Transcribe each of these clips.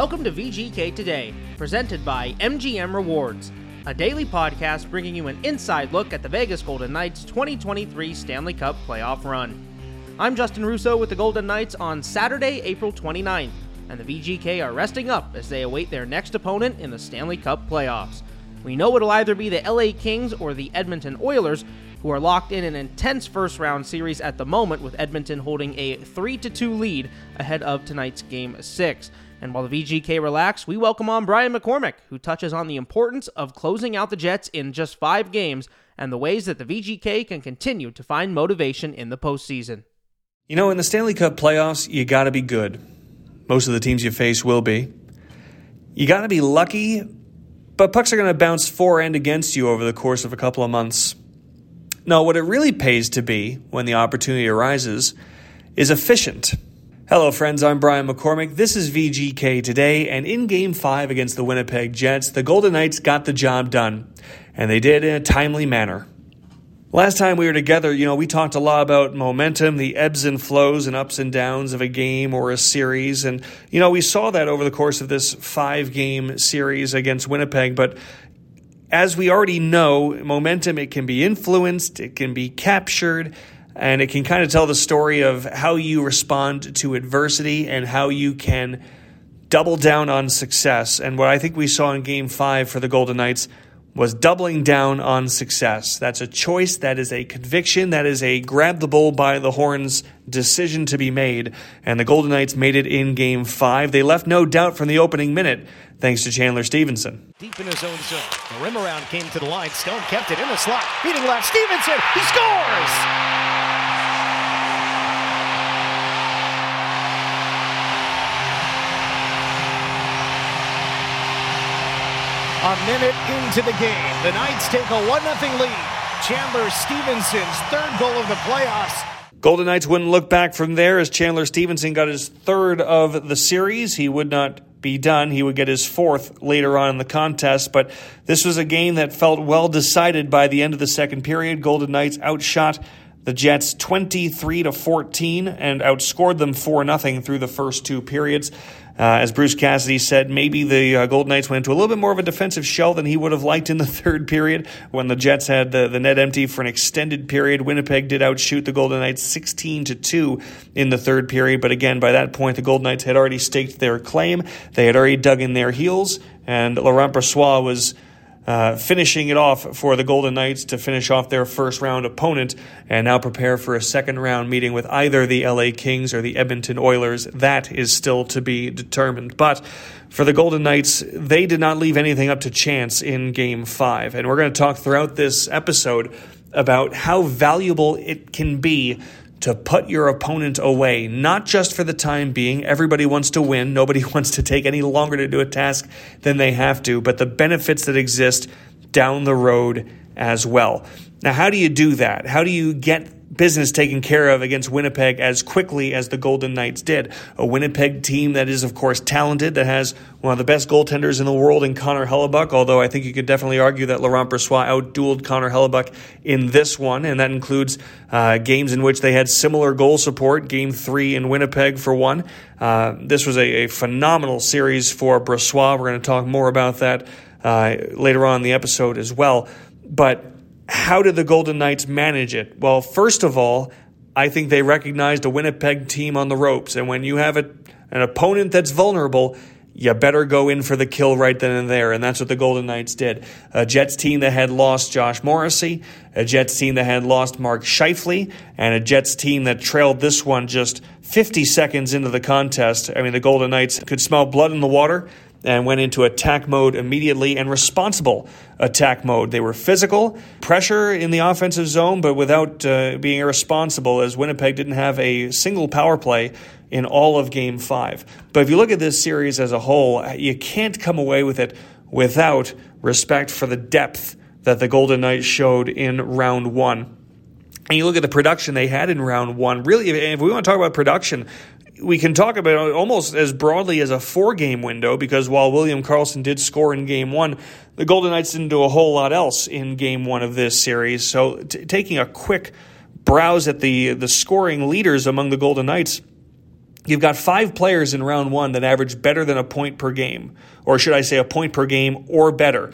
Welcome to VGK Today, presented by MGM Rewards, a daily podcast bringing you an inside look at the Vegas Golden Knights' 2023 Stanley Cup playoff run. I'm Justin Russo with the Golden Knights on Saturday, April 29th, and the VGK are resting up as they await their next opponent in the Stanley Cup playoffs. We know it'll either be the LA Kings or the Edmonton Oilers, who are locked in an intense first-round series at the moment, with Edmonton holding a 3-2 lead ahead of tonight's Game 6. And while the VGK relax, we welcome on Brian McCormick, who touches on the importance of closing out the Jets in just 5 games and the ways that the VGK can continue to find motivation in the postseason. You know, in the Stanley Cup playoffs, you got to be good. Most of the teams you face will be. You got to be lucky, but pucks are going to bounce for and against you over the course of a couple of months. No, what it really pays to be when the opportunity arises is efficient. Hello friends, I'm Brian McCormick. This is VGK Today, and in Game 5 against the Winnipeg Jets, the Golden Knights got the job done, and they did in a timely manner. Last time we were together, we talked a lot about momentum, the ebbs and flows and ups and downs of a game or a series, and we saw that over the course of this 5-game series against Winnipeg, but as we already know, momentum, it can be influenced, it can be captured, and it can kind of tell the story of how you respond to adversity and how you can double down on success. And what I think we saw in Game 5 for the Golden Knights was doubling down on success. That's a choice, that is a conviction, that is a grab the bull by the horns decision to be made. And the Golden Knights made it in Game 5. They left no doubt from the opening minute, thanks to Chandler Stephenson. Deep in his own zone. The rim around came to the line. Stone kept it in the slot. Beating left. Stephenson, he scores! A minute into the game, the Knights take a 1-0 lead. Chandler Stephenson's third goal of the playoffs. Golden Knights wouldn't look back from there as Chandler Stephenson got his third of the series. He would not be done. He would get his fourth later on in the contest, but this was a game that felt well decided by the end of the second period. Golden Knights outshot the Jets 23-14 and outscored them 4-0 through the first 2 periods. As Bruce Cassidy said, maybe the Golden Knights went to a little bit more of a defensive shell than he would have liked in the third period when the Jets had the net empty for an extended period. Winnipeg did outshoot the Golden Knights 16-2 in the third period. But again, by that point, the Golden Knights had already staked their claim. They had already dug in their heels, and Laurent Brossoit was finishing it off for the Golden Knights to finish off their first-round opponent and now prepare for a second-round meeting with either the LA Kings or the Edmonton Oilers. That is still to be determined. But for the Golden Knights, they did not leave anything up to chance in Game 5. And we're going to talk throughout this episode about how valuable it can be to put your opponent away, not just for the time being. Everybody wants to win. Nobody wants to take any longer to do a task than they have to, but the benefits that exist down the road as well. Now, how do you do that? How do you get business taken care of against Winnipeg as quickly as the Golden Knights did? A Winnipeg team that is, of course, talented, that has one of the best goaltenders in the world in Connor Hellebuyck, although I think you could definitely argue that Laurent Brossoit outdueled Connor Hellebuyck in this one, and that includes games in which they had similar goal support, Game 3 in Winnipeg for one. This was a phenomenal series for Brossoit. We're going to talk more about that later on in the episode as well, but how did the Golden Knights manage it? Well, first of all, I think they recognized a Winnipeg team on the ropes. And when you have an opponent that's vulnerable, you better go in for the kill right then and there. And that's what the Golden Knights did. A Jets team that had lost Josh Morrissey, a Jets team that had lost Mark Scheifele, and a Jets team that trailed this one just 50 seconds into the contest. I mean, the Golden Knights could smell blood in the water and went into attack mode immediately, and responsible attack mode. They were physical, pressure in the offensive zone, but without being irresponsible, as Winnipeg didn't have a single power play in all of Game 5. But if you look at this series as a whole, you can't come away with it without respect for the depth that the Golden Knights showed in Round 1. And you look at the production they had in Round 1. Really, if we want to talk about production, we can talk about it almost as broadly as a 4-game window, because while William Karlsson did score in Game 1, the Golden Knights didn't do a whole lot else in Game 1 of this series. So taking a quick browse at the scoring leaders among the Golden Knights, You've got five players in round one that average better than a point per game, or should I say a point per game or better.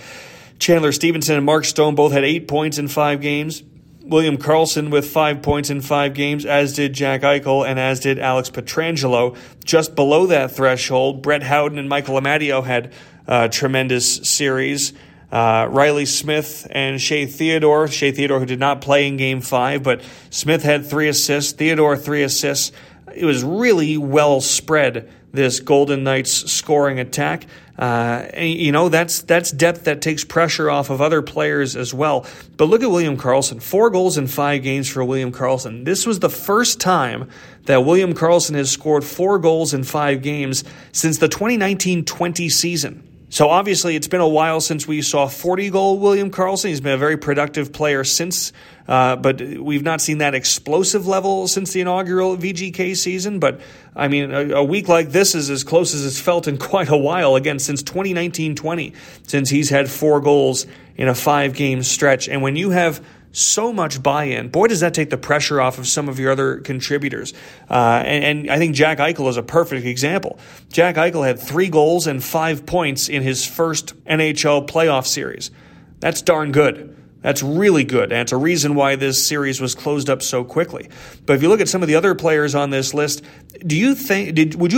Chandler Stephenson and Mark Stone both had 8 points in 5 games. William Karlsson with 5 points in 5 games, as did Jack Eichel and as did Alex Petrangelo. Just below that threshold, Brett Howden and Michael Amadio had a tremendous series. Reilly Smith and Shea Theodore, who did not play in Game 5, but Smith had 3 assists, Theodore 3 assists. It was really well spread, this Golden Knights scoring attack. That's depth that takes pressure off of other players as well. But look at William Karlsson. 4 goals in 5 games for William Karlsson. This was the first time that William Karlsson has scored 4 goals in 5 games since the 2019-20 season. So obviously it's been a while since we saw 40-goal William Karlsson. He's been a very productive player since, but we've not seen that explosive level since the inaugural VGK season. But, I mean, a week like this is as close as it's felt in quite a while, again, since 2019-20, since he's had 4 goals in a 5-game stretch. And when you have so much buy-in, boy, does that take the pressure off of some of your other contributors. And I think Jack Eichel is a perfect example. Jack Eichel had 3 goals and 5 points in his first NHL playoff series. That's darn good. That's really good, and it's a reason why this series was closed up so quickly. But if you look at some of the other players on this list, would you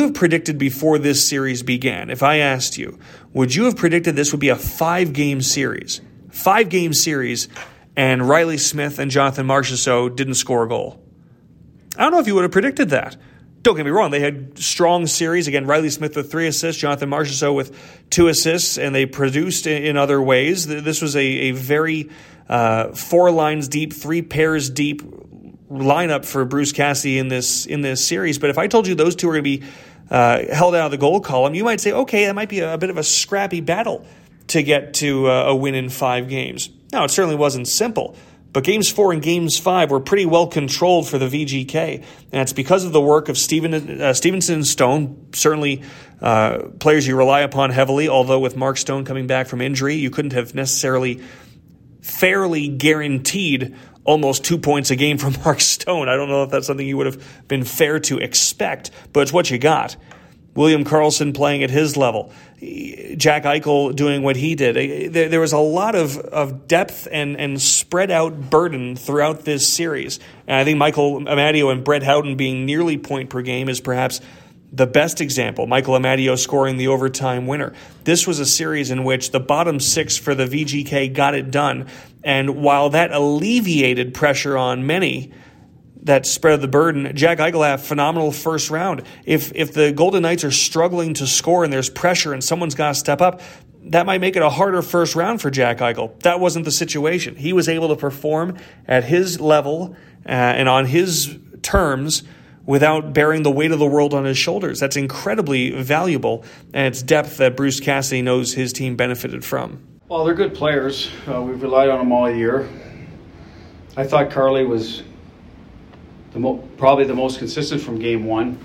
have predicted before this series began, if I asked you, would you have predicted this would be a 5-game series? 5-game series, and Reilly Smith and Jonathan Marchessault didn't score a goal. I don't know if you would have predicted that. Don't get me wrong, they had strong series. Again, Reilly Smith with 3 assists, Jonathan Marchessault with 2 assists, and they produced in other ways. This was a very 4 lines deep, 3 pairs deep lineup for Bruce Cassidy in this series. But if I told you those two are going to be held out of the goal column, you might say, okay, that might be a bit of a scrappy battle to get to a win in 5 games. Now, it certainly wasn't simple, but Games 4 and Games 5 were pretty well controlled for the VGK, and it's because of the work of Stevenson and Stone, certainly players you rely upon heavily, although with Mark Stone coming back from injury, you couldn't have necessarily fairly guaranteed almost 2 points a game from Mark Stone. I don't know if that's something you would have been fair to expect, but it's what you got. William Karlsson playing at his level, Jack Eichel doing what he did. There was a lot of depth and spread out burden throughout this series. And I think Michael Amadio and Brett Howden being nearly point per game is perhaps the best example. Michael Amadio scoring the overtime winner. This was a series in which the bottom six for the VGK got it done. And while that alleviated pressure on many, that spread the burden, Jack Eichel had a phenomenal first round. If the Golden Knights are struggling to score and there's pressure and someone's got to step up, that might make it a harder first round for Jack Eichel. That wasn't the situation. He was able to perform at his level and on his terms without bearing the weight of the world on his shoulders. That's incredibly valuable, and it's depth that Bruce Cassidy knows his team benefited from. Well, they're good players. We've relied on them all year. I thought Carly was probably the most consistent from game one.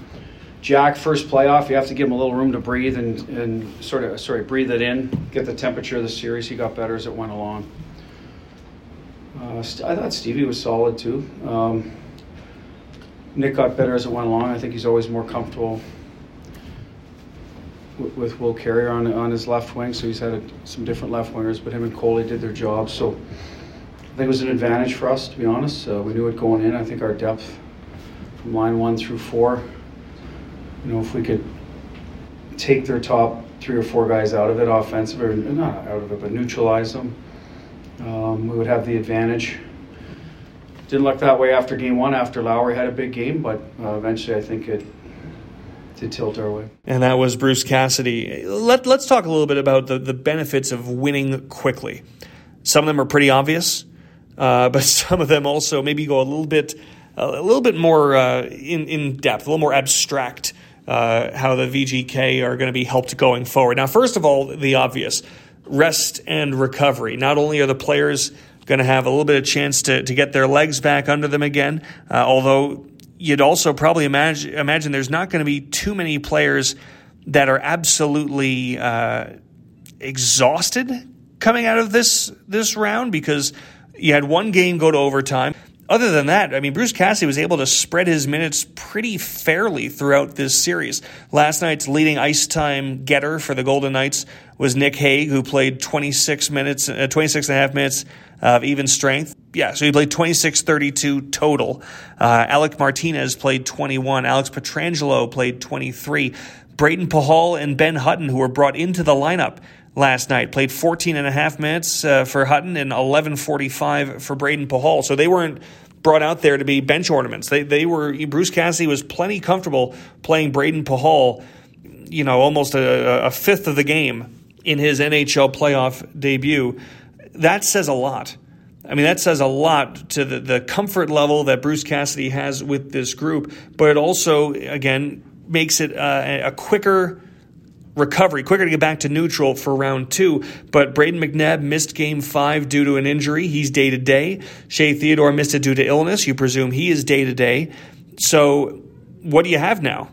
Jack, first playoff, you have to give him a little room to breathe and breathe it in, get the temperature of the series. He got better as it went along. I thought Stevie was solid too. Nick got better as it went along. I think he's always more comfortable with Will Carrier on his left wing, so he's had some different left wingers, but him and Coley did their job. So I think it was an advantage for us, to be honest. We knew it going in. I think our depth from line 1 through 4, if we could take their top 3 or 4 guys out of it, offensive, or not out of it, but neutralize them, we would have the advantage. Didn't look that way after game one, after Lowry had a big game, but eventually I think it did tilt our way. And that was Bruce Cassidy. Let's talk a little bit about the benefits of winning quickly. Some of them are pretty obvious. But some of them also maybe go a little bit more in depth, a little more abstract, how the VGK are going to be helped going forward. Now, first of all, the obvious, rest and recovery. Not only are the players going to have a little bit of chance to get their legs back under them again, although you'd also probably imagine there's not going to be too many players that are absolutely exhausted coming out of this round, because you had 1 game go to overtime. Other than that, I mean, Bruce Cassidy was able to spread his minutes pretty fairly throughout this series. Last night's leading ice time getter for the Golden Knights was Nic Hague, who played 26 and a half minutes of even strength. Yeah, so he played 26-32 total. Alec Martinez played 21. Alex Petrangelo played 23. Brayden Pachal and Ben Hutton, who were brought into the lineup last night, played 14 and a half minutes for Hutton and 11:45 for Brayden Pachal. So they weren't brought out there to be bench ornaments. They were. Bruce Cassidy was plenty comfortable playing Brayden Pachal, you know, almost a fifth of the game in his NHL playoff debut. That says a lot. I mean, that says a lot to the comfort level that Bruce Cassidy has with this group. But it also, again, makes it a quicker recovery, quicker to get back to neutral for round two. But Braden McNabb missed game 5 due to an injury. He's day-to-day. Shea Theodore missed it due to illness. You presume he is day-to-day. So what do you have now?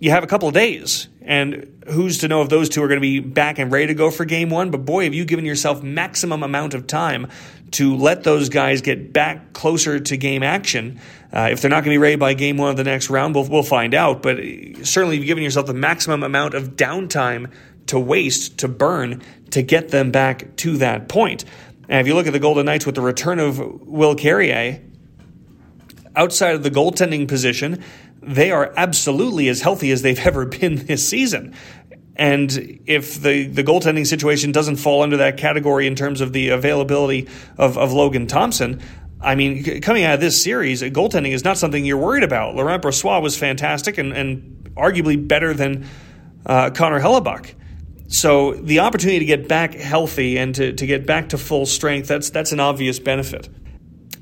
You have a couple of days. And who's to know if those two are going to be back and ready to go for game 1? But boy, have you given yourself maximum amount of time to let those guys get back closer to game action. If they're not going to be ready by game 1 of the next round, we'll find out. But certainly you've given yourself the maximum amount of downtime to waste, to burn, to get them back to that point. And if you look at the Golden Knights with the return of Will Carrier, outside of the goaltending position, they are absolutely as healthy as they've ever been this season. And if the goaltending situation doesn't fall under that category in terms of the availability of Logan Thompson, I mean, coming out of this series, goaltending is not something you're worried about. Laurent Brossoit was fantastic and arguably better than Connor Hellebuyck. So the opportunity to get back healthy and to get back to full strength, that's an obvious benefit.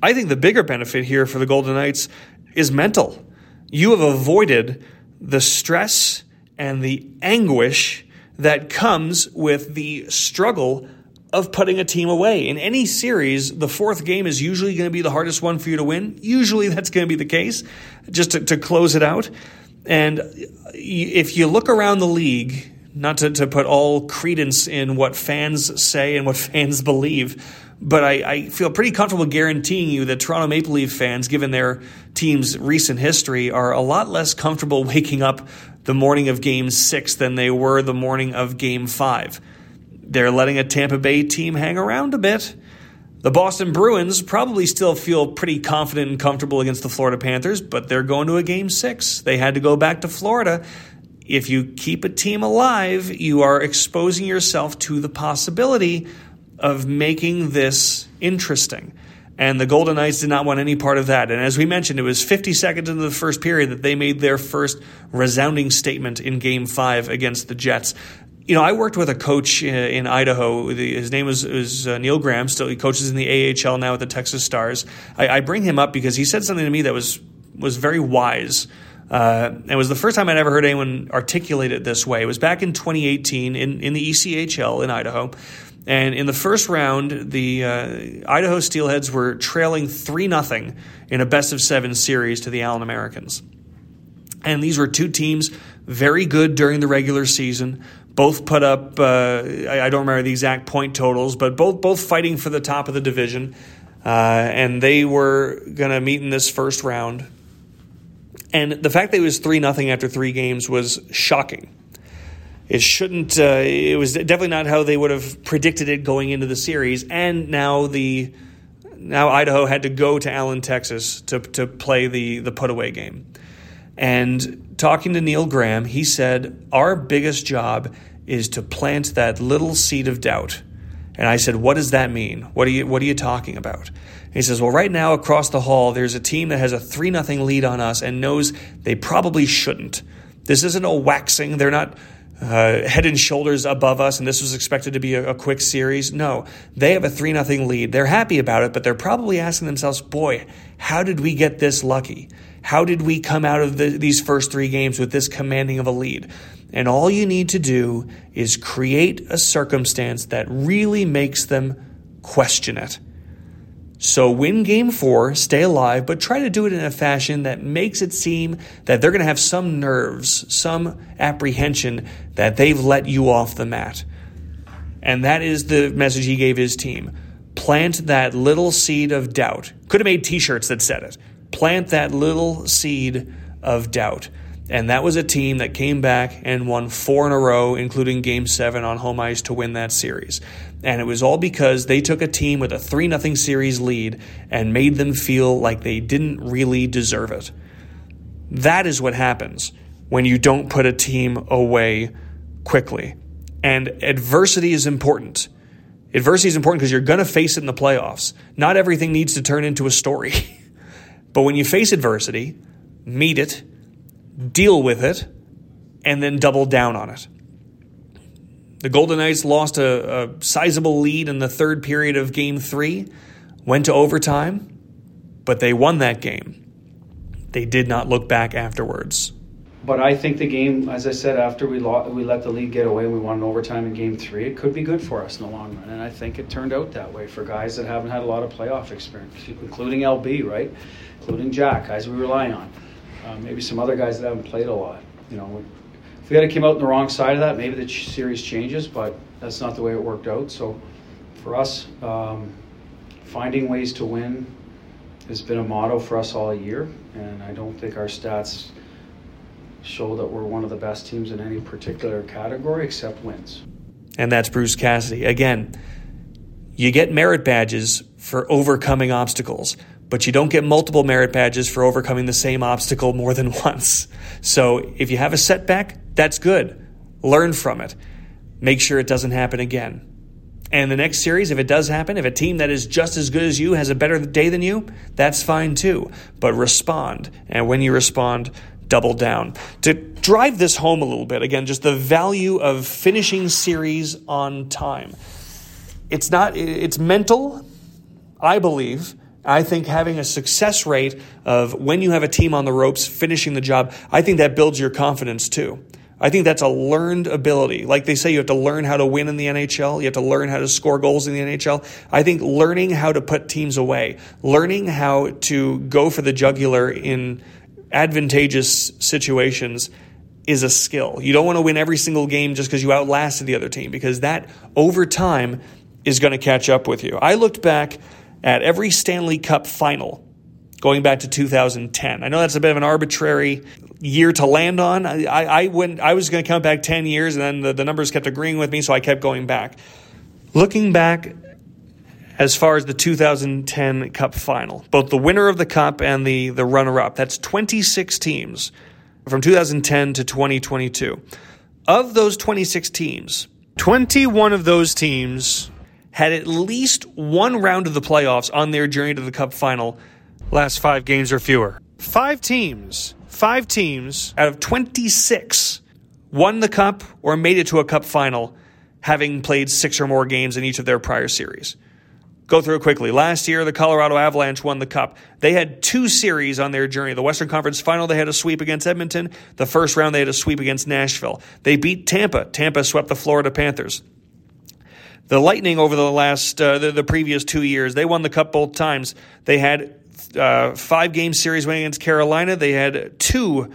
I think the bigger benefit here for the Golden Knights is mental. You have avoided the stress and the anguish that comes with the struggle of putting a team away. In any series, the fourth game is usually going to be the hardest one for you to win. Usually that's going to be the case, just to close it out. And if you look around the league, not to put all credence in what fans say and what fans believe, but I feel pretty comfortable guaranteeing you that Toronto Maple Leaf fans, given their team's recent history, are a lot less comfortable waking up the morning of Game 6 than they were the morning of Game 5. They're letting a Tampa Bay team hang around a bit. The Boston Bruins probably still feel pretty confident and comfortable against the Florida Panthers, but they're going to a Game 6. They had to go back to Florida. If you keep a team alive, you are exposing yourself to the possibility of making this interesting. And the Golden Knights did not want any part of that. And as we mentioned, it was 50 seconds into the first period that they made their first resounding statement in Game 5 against the Jets. You know, I worked with a coach in Idaho. His name was Neil Graham. Still, he coaches in the AHL now with the Texas Stars. I bring him up because he said something to me that was very wise. It was the first time I'd ever heard anyone articulate it this way. It was back in 2018 in the ECHL in Idaho. And in the first round, the Idaho Steelheads were trailing 3-0 in a best-of-7 series to the Allen Americans. And these were two teams very good during the regular season. Both put up, I don't remember the exact point totals, but both fighting for the top of the division. And they were going to meet in this first round. And the fact that it was 3-0 after 3 games was shocking. It shouldn't. It was definitely not how they would have predicted it going into the series. And now Idaho had to go to Allen, Texas, to play the put away game. And talking to Neil Graham, he said our biggest job is to plant that little seed of doubt. And I said, what does that mean? What are you talking about? And he says, well, right now across the hall, there's a team that has a 3-0 lead on us and knows they probably shouldn't. This isn't a waxing. They're not head and shoulders above us, and this was expected to be a quick series. No, they have a 3-0 lead. They're happy about it, but they're probably asking themselves, boy, how did we get this lucky? How did we come out of these first 3 games with this commanding of a lead? And all you need to do is create a circumstance that really makes them question it. So win game 4, stay alive, but try to do it in a fashion that makes it seem that they're going to have some nerves, some apprehension that they've let you off the mat. And that is the message he gave his team. Plant that little seed of doubt. Could have made T-shirts that said it. Plant that little seed of doubt. And that was a team that came back and won 4 in a row, including Game 7 on home ice to win that series. And it was all because they took a team with a 3-0 series lead and made them feel like they didn't really deserve it. That is what happens when you don't put a team away quickly. And adversity is important. Adversity is important because you're going to face it in the playoffs. Not everything needs to turn into a story. But when you face adversity, meet it, deal with it, and then double down on it. The Golden Knights lost a sizable lead in the third period of Game 3, went to overtime, but they won that game. They did not look back afterwards. But I think the game, as I said, after we let the lead get away, we won an overtime in Game 3, it could be good for us in the long run. And I think it turned out that way for guys that haven't had a lot of playoff experience, including LB, right? Including Jack, guys we rely on. Maybe some other guys that haven't played a lot. You know, if we had come out on the wrong side of that, maybe the series changes, but that's not the way it worked out. So for us, finding ways to win has been a motto for us all year, and I don't think our stats show that we're one of the best teams in any particular category except wins. And that's Bruce Cassidy. Again, you get merit badges for overcoming obstacles, but you don't get multiple merit badges for overcoming the same obstacle more than once. So if you have a setback, that's good. Learn from it. Make sure it doesn't happen again. And the next series, if it does happen, if a team that is just as good as you has a better day than you, that's fine too. But respond. And when you respond, double down. To drive this home a little bit, again, just the value of finishing series on time. It's mental, I believe. I think having a success rate of when you have a team on the ropes finishing the job, I think that builds your confidence too. I think that's a learned ability. Like they say, you have to learn how to win in the NHL. You have to learn how to score goals in the NHL. I think learning how to put teams away, learning how to go for the jugular in advantageous situations is a skill. You don't want to win every single game just because you outlasted the other team, because that over time is going to catch up with you. I looked back at every Stanley Cup final going back to 2010. I know that's a bit of an arbitrary year to land on. I was going to count back 10 years, and then the numbers kept agreeing with me, so I kept going back. Looking back as far as the 2010 Cup final, both the winner of the Cup and the runner-up, that's 26 teams from 2010 to 2022. Of those 26 teams, 21 of those teams had at least one round of the playoffs on their journey to the Cup final last 5 games or fewer. 5 teams out of 26 won the Cup or made it to a Cup final having played 6 or more games in each of their prior series. Go through it quickly. Last year, the Colorado Avalanche won the Cup. They had 2 series on their journey. The Western Conference Final, they had a sweep against Edmonton. The first round, they had a sweep against Nashville. They beat Tampa. Tampa swept the Florida Panthers. The Lightning over the last the previous 2 years, they won the Cup both times. They had 5-game series win against Carolina. They had 2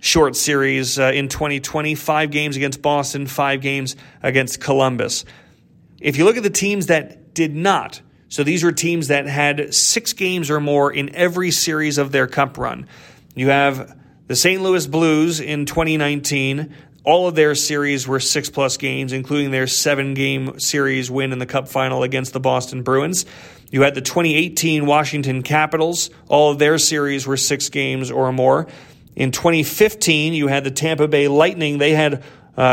short series in 2020, 5 games against Boston, 5 games against Columbus. If you look at the teams that did not, so these were teams that had 6 games or more in every series of their Cup run. You have the St. Louis Blues in 2019. All of their series were 6-plus games, including their 7-game series win in the Cup final against the Boston Bruins. You had the 2018 Washington Capitals. All of their series were 6 games or more. In 2015, you had the Tampa Bay Lightning. They had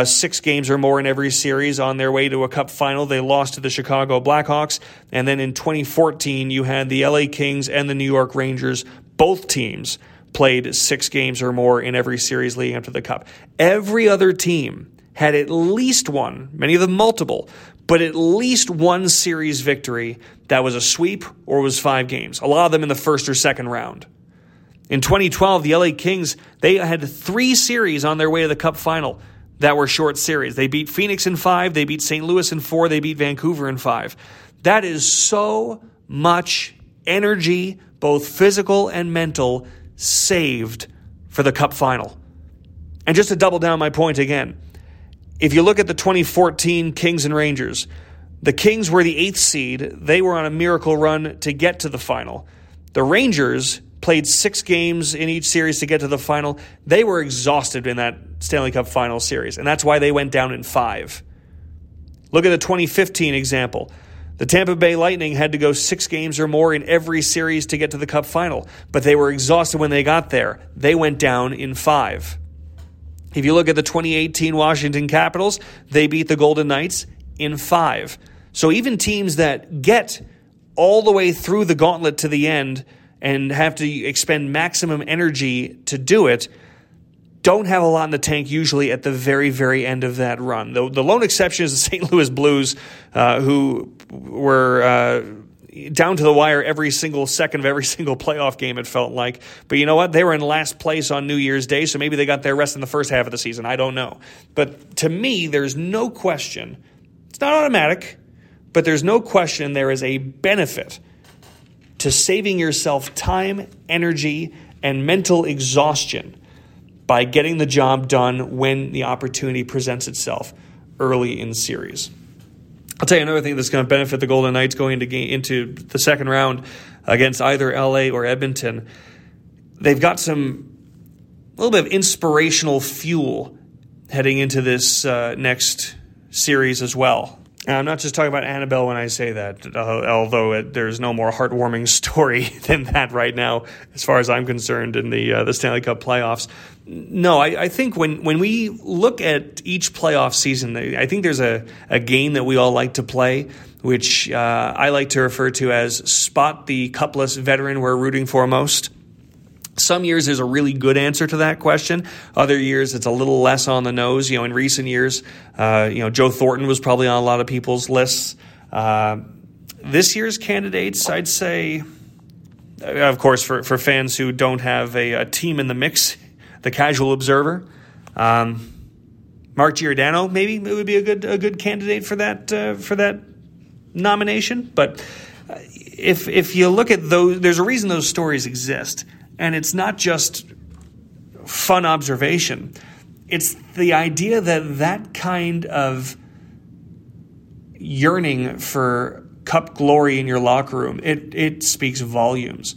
6 games or more in every series on their way to a Cup final. They lost to the Chicago Blackhawks. And then in 2014, you had the LA Kings and the New York Rangers. Both teams played 6 games or more in every series leading up to the Cup. Every other team had at least one, many of them multiple, but at least one series victory that was a sweep or was 5 games. A lot of them in the first or second round. In 2012, the LA Kings, they had 3 series on their way to the Cup final that were short series. They beat Phoenix in 5, they beat St. Louis in 4, they beat Vancouver in 5. That is so much energy, both physical and mental, saved for the Cup final. And just to double down my point again, if you look at the 2014 Kings and Rangers, The Kings were the 8th seed. They were on a miracle run to get to the final. The Rangers played 6 games in each series to get to the final. They were exhausted in that Stanley Cup final series, and that's why they went down in 5. Look at the 2015 example. The Tampa Bay Lightning had to go 6 games or more in every series to get to the Cup final, but they were exhausted when they got there. They went down in 5. If you look at the 2018 Washington Capitals, they beat the Golden Knights in 5. So even teams that get all the way through the gauntlet to the end and have to expend maximum energy to do it don't have a lot in the tank usually at the very, very end of that run. The lone exception is the St. Louis Blues, who were down to the wire every single second of every single playoff game, it felt like. But you know what? They were in last place on New Year's Day, so maybe they got their rest in the first half of the season. I don't know. But to me, there's no question. It's not automatic, but there's no question there is a benefit to saving yourself time, energy, and mental exhaustion by getting the job done when the opportunity presents itself early in series. I'll tell you another thing that's going to benefit the Golden Knights going into the second round against either LA or Edmonton. They've got a little bit of inspirational fuel heading into this next series as well. And I'm not just talking about Annabelle when I say that, although there's no more heartwarming story than that right now, as far as I'm concerned, in the Stanley Cup playoffs. No, I think when we look at each playoff season, I think there's a game that we all like to play, which I like to refer to as spot the cupless veteran we're rooting for most. Some years there's a really good answer to that question. Other years it's a little less on the nose. You know, in recent years, Joe Thornton was probably on a lot of people's lists. This year's candidates, I'd say, of course, for fans who don't have a team in the mix, the casual observer, Mark Giordano maybe it would be a good candidate for that nomination. But if you look at those, there's a reason those stories exist. And it's not just fun observation. It's the idea that kind of yearning for cup glory in your locker room, it speaks volumes.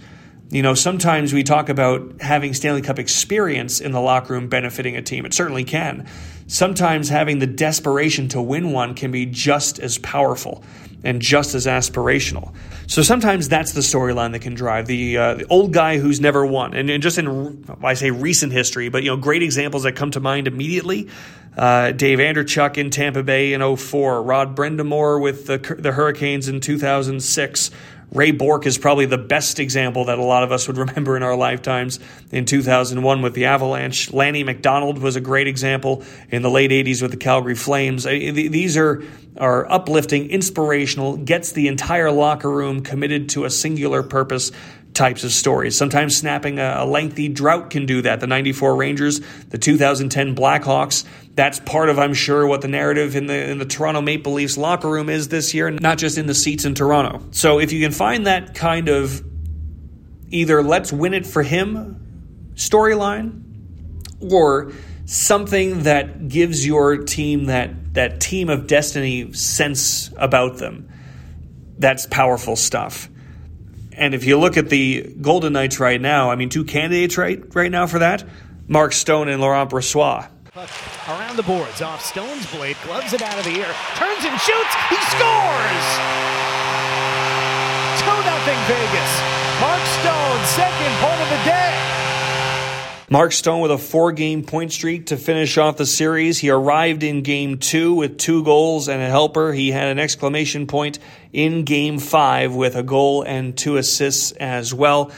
You know, sometimes we talk about having Stanley Cup experience in the locker room benefiting a team. It certainly can. Sometimes having the desperation to win one can be just as powerful and just as aspirational. So sometimes that's the storyline that can drive the old guy who's never won. And just in, I say recent history, but, you know, great examples that come to mind immediately. Dave Anderchuk in Tampa Bay in 2004, Rod Brendamore with the Hurricanes in 2006. Ray Bourque is probably the best example that a lot of us would remember in our lifetimes in 2001 with the Avalanche. Lanny McDonald was a great example in the late 80s with the Calgary Flames. These are uplifting, inspirational, gets the entire locker room committed to a singular purpose types of stories. Sometimes snapping a lengthy drought can do that. The 94 Rangers, the 2010 Blackhawks, that's part of, I'm sure, what the narrative in the Toronto Maple Leafs locker room is this year, not just in the seats in Toronto. So if you can find that kind of either let's win it for him storyline or something that gives your team that team of destiny sense about them, that's powerful stuff. And if you look at the Golden Knights right now, I mean, two candidates right now for that, Mark Stone and Laurent Brossoit. Around the boards, off Stone's blade, gloves it out of the air, turns and shoots, he scores! 2-0 Vegas. Mark Stone, second point of the day. Mark Stone with a 4-game point streak to finish off the series. He arrived in Game 2 with 2 goals and a helper. He had an exclamation point in Game 5 with a goal and 2 assists as well.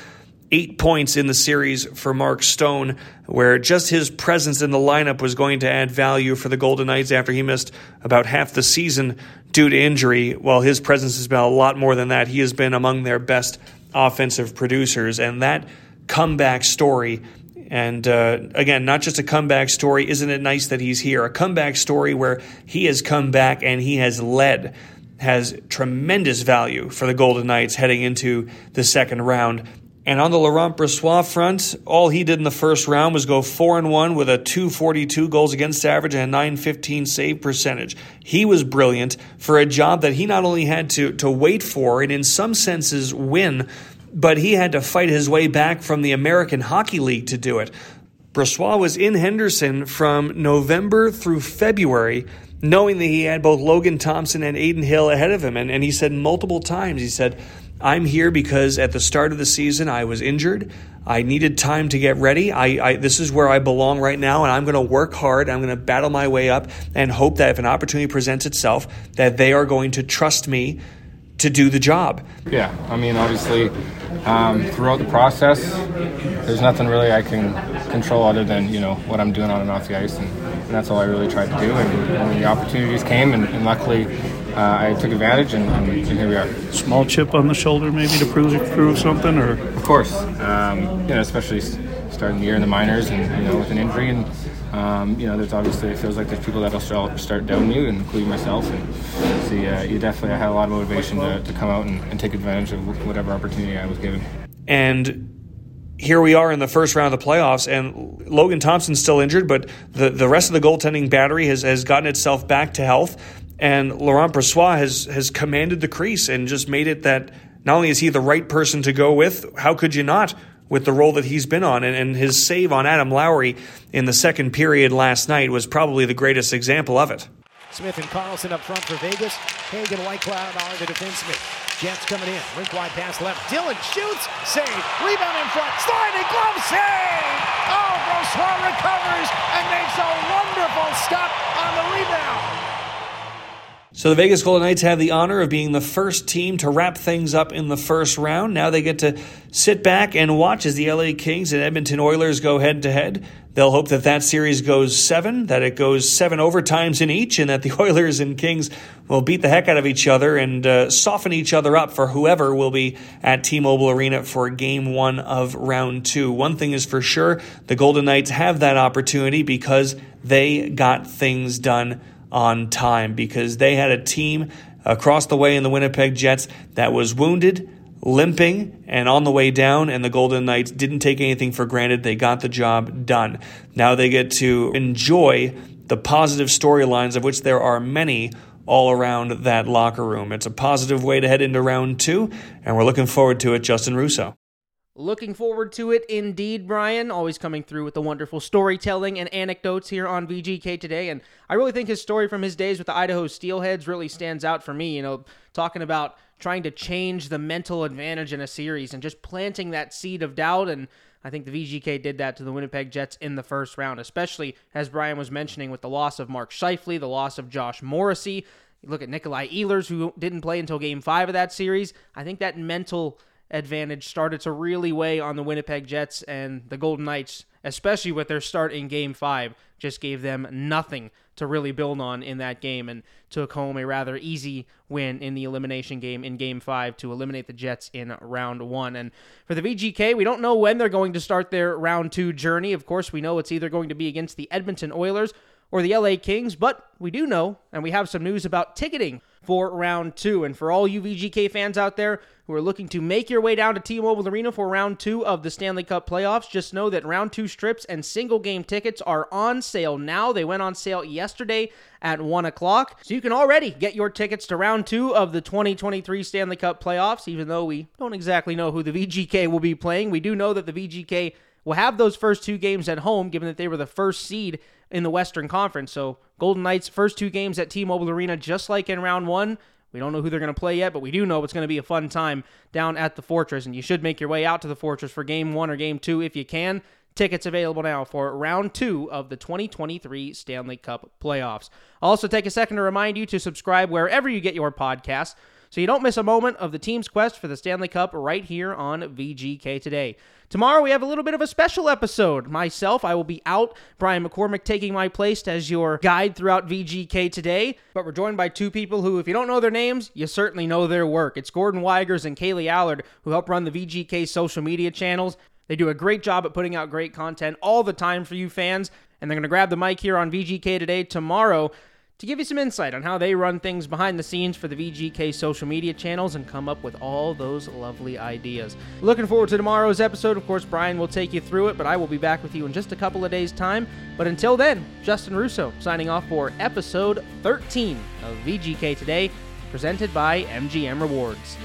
8 points in the series for Mark Stone, where just his presence in the lineup was going to add value for the Golden Knights after he missed about half the season due to injury. Well, his presence has been a lot more than that. He has been among their best offensive producers, and that comeback story, and again, not just a comeback story, isn't it nice that he's here? A comeback story where he has come back and he has led has tremendous value for the Golden Knights heading into the second round. And on the Laurent Brossoit front, all he did in the first round was go 4-1 with a .242 goals against average and a .915 save percentage. He was brilliant for a job that he not only had to wait for and in some senses win, but he had to fight his way back from the American Hockey League to do it. Brossoit was in Henderson from November through February, knowing that he had both Logan Thompson and Adin Hill ahead of him. And he said multiple times, he said, I'm here because at the start of the season I was injured. I needed time to get ready. This is where I belong right now, and I'm going to work hard. I'm going to battle my way up and hope that if an opportunity presents itself, that they are going to trust me to do the job. Yeah, I mean, obviously, throughout the process, there's nothing really I can control other than, you know, what I'm doing on and off the ice, and that's all I really tried to do. And the opportunities came, and luckily, I took advantage, and here we are. Small chip on the shoulder, maybe to prove something, or of course, especially starting the year in the minors, and with an injury, and there's obviously it feels like there's people that'll start doubting you, including myself. And see, you definitely had a lot of motivation to come out and take advantage of whatever opportunity I was given. And here we are in the first round of the playoffs, and Logan Thompson's still injured, but the rest of the goaltending battery has gotten itself back to health. And Laurent Brossoit has commanded the crease and just made it that not only is he the right person to go with, how could you not with the role that he's been on? And his save on Adam Lowry in the second period last night was probably the greatest example of it. Smith and Karlsson up front for Vegas. Hague and Whitecloud are the defensemen. Jets coming in. Rink-wide pass left. Dillon shoots. Save. Rebound in front. Sliding glove save. Oh, Brossoit recovers and makes a wonderful stop on the rebound. So the Vegas Golden Knights have the honor of being the first team to wrap things up in the first round. Now they get to sit back and watch as the LA Kings and Edmonton Oilers go head-to-head. They'll hope that series goes 7, that it goes 7 overtimes in each, and that the Oilers and Kings will beat the heck out of each other and soften each other up for whoever will be at T-Mobile Arena for Game 1 of Round 2. One thing is for sure, the Golden Knights have that opportunity because they got things done on time, because they had a team across the way in the Winnipeg Jets that was wounded, limping, and on the way down, and the Golden Knights didn't take anything for granted. They got the job done. Now they get to enjoy the positive storylines, of which there are many all around that locker room. It's a positive way to head into round 2, and we're looking forward to it, Justin Russo. Looking forward to it indeed, Brian. Always coming through with the wonderful storytelling and anecdotes here on VGK Today. And I really think his story from his days with the Idaho Steelheads really stands out for me. Talking about trying to change the mental advantage in a series and just planting that seed of doubt. And I think the VGK did that to the Winnipeg Jets in the first round, especially as Brian was mentioning with the loss of Mark Scheifele, the loss of Josh Morrissey. You look at Nikolai Ehlers, who didn't play until Game 5 of that series. I think that mental advantage started to really weigh on the Winnipeg Jets, and the Golden Knights, especially with their start in Game 5, just gave them nothing to really build on in that game and took home a rather easy win in the elimination game in Game 5 to eliminate the Jets in Round 1. And for the VGK, we don't know when they're going to start their Round 2 journey. Of course, we know it's either going to be against the Edmonton Oilers or the LA Kings, but we do know, and we have some news about ticketing for Round 2. And for all you VGK fans out there who are looking to make your way down to T-Mobile Arena for Round 2 of the Stanley Cup playoffs, just know that Round 2 strips and single-game tickets are on sale now. They went on sale yesterday at 1 o'clock. So you can already get your tickets to Round 2 of the 2023 Stanley Cup playoffs, even though we don't exactly know who the VGK will be playing. We do know that the VGK will have those first two games at home, given that they were the first seed in the Western Conference. So Golden Knights' first two games at T-Mobile Arena, just like in Round 1. We don't know who they're going to play yet, but we do know it's going to be a fun time down at the Fortress, and you should make your way out to the Fortress for Game 1 or Game 2 if you can. Tickets available now for Round 2 of the 2023 Stanley Cup playoffs. I'll also take a second to remind you to subscribe wherever you get your podcasts, so you don't miss a moment of the team's quest for the Stanley Cup right here on VGK Today. Tomorrow we have a little bit of a special episode. Myself, I will be out. Brian McCormick taking my place as your guide throughout VGK Today. But we're joined by two people who, if you don't know their names, you certainly know their work. It's Gordon Weigers and Kaylee Allard, who help run the VGK social media channels. They do a great job at putting out great content all the time for you fans. And they're going to grab the mic here on VGK Today tomorrow to give you some insight on how they run things behind the scenes for the VGK social media channels and come up with all those lovely ideas. Looking forward to tomorrow's episode. Of course, Brian will take you through it, but I will be back with you in just a couple of days' time. But until then, Justin Russo signing off for episode 13 of VGK Today, presented by MGM Rewards.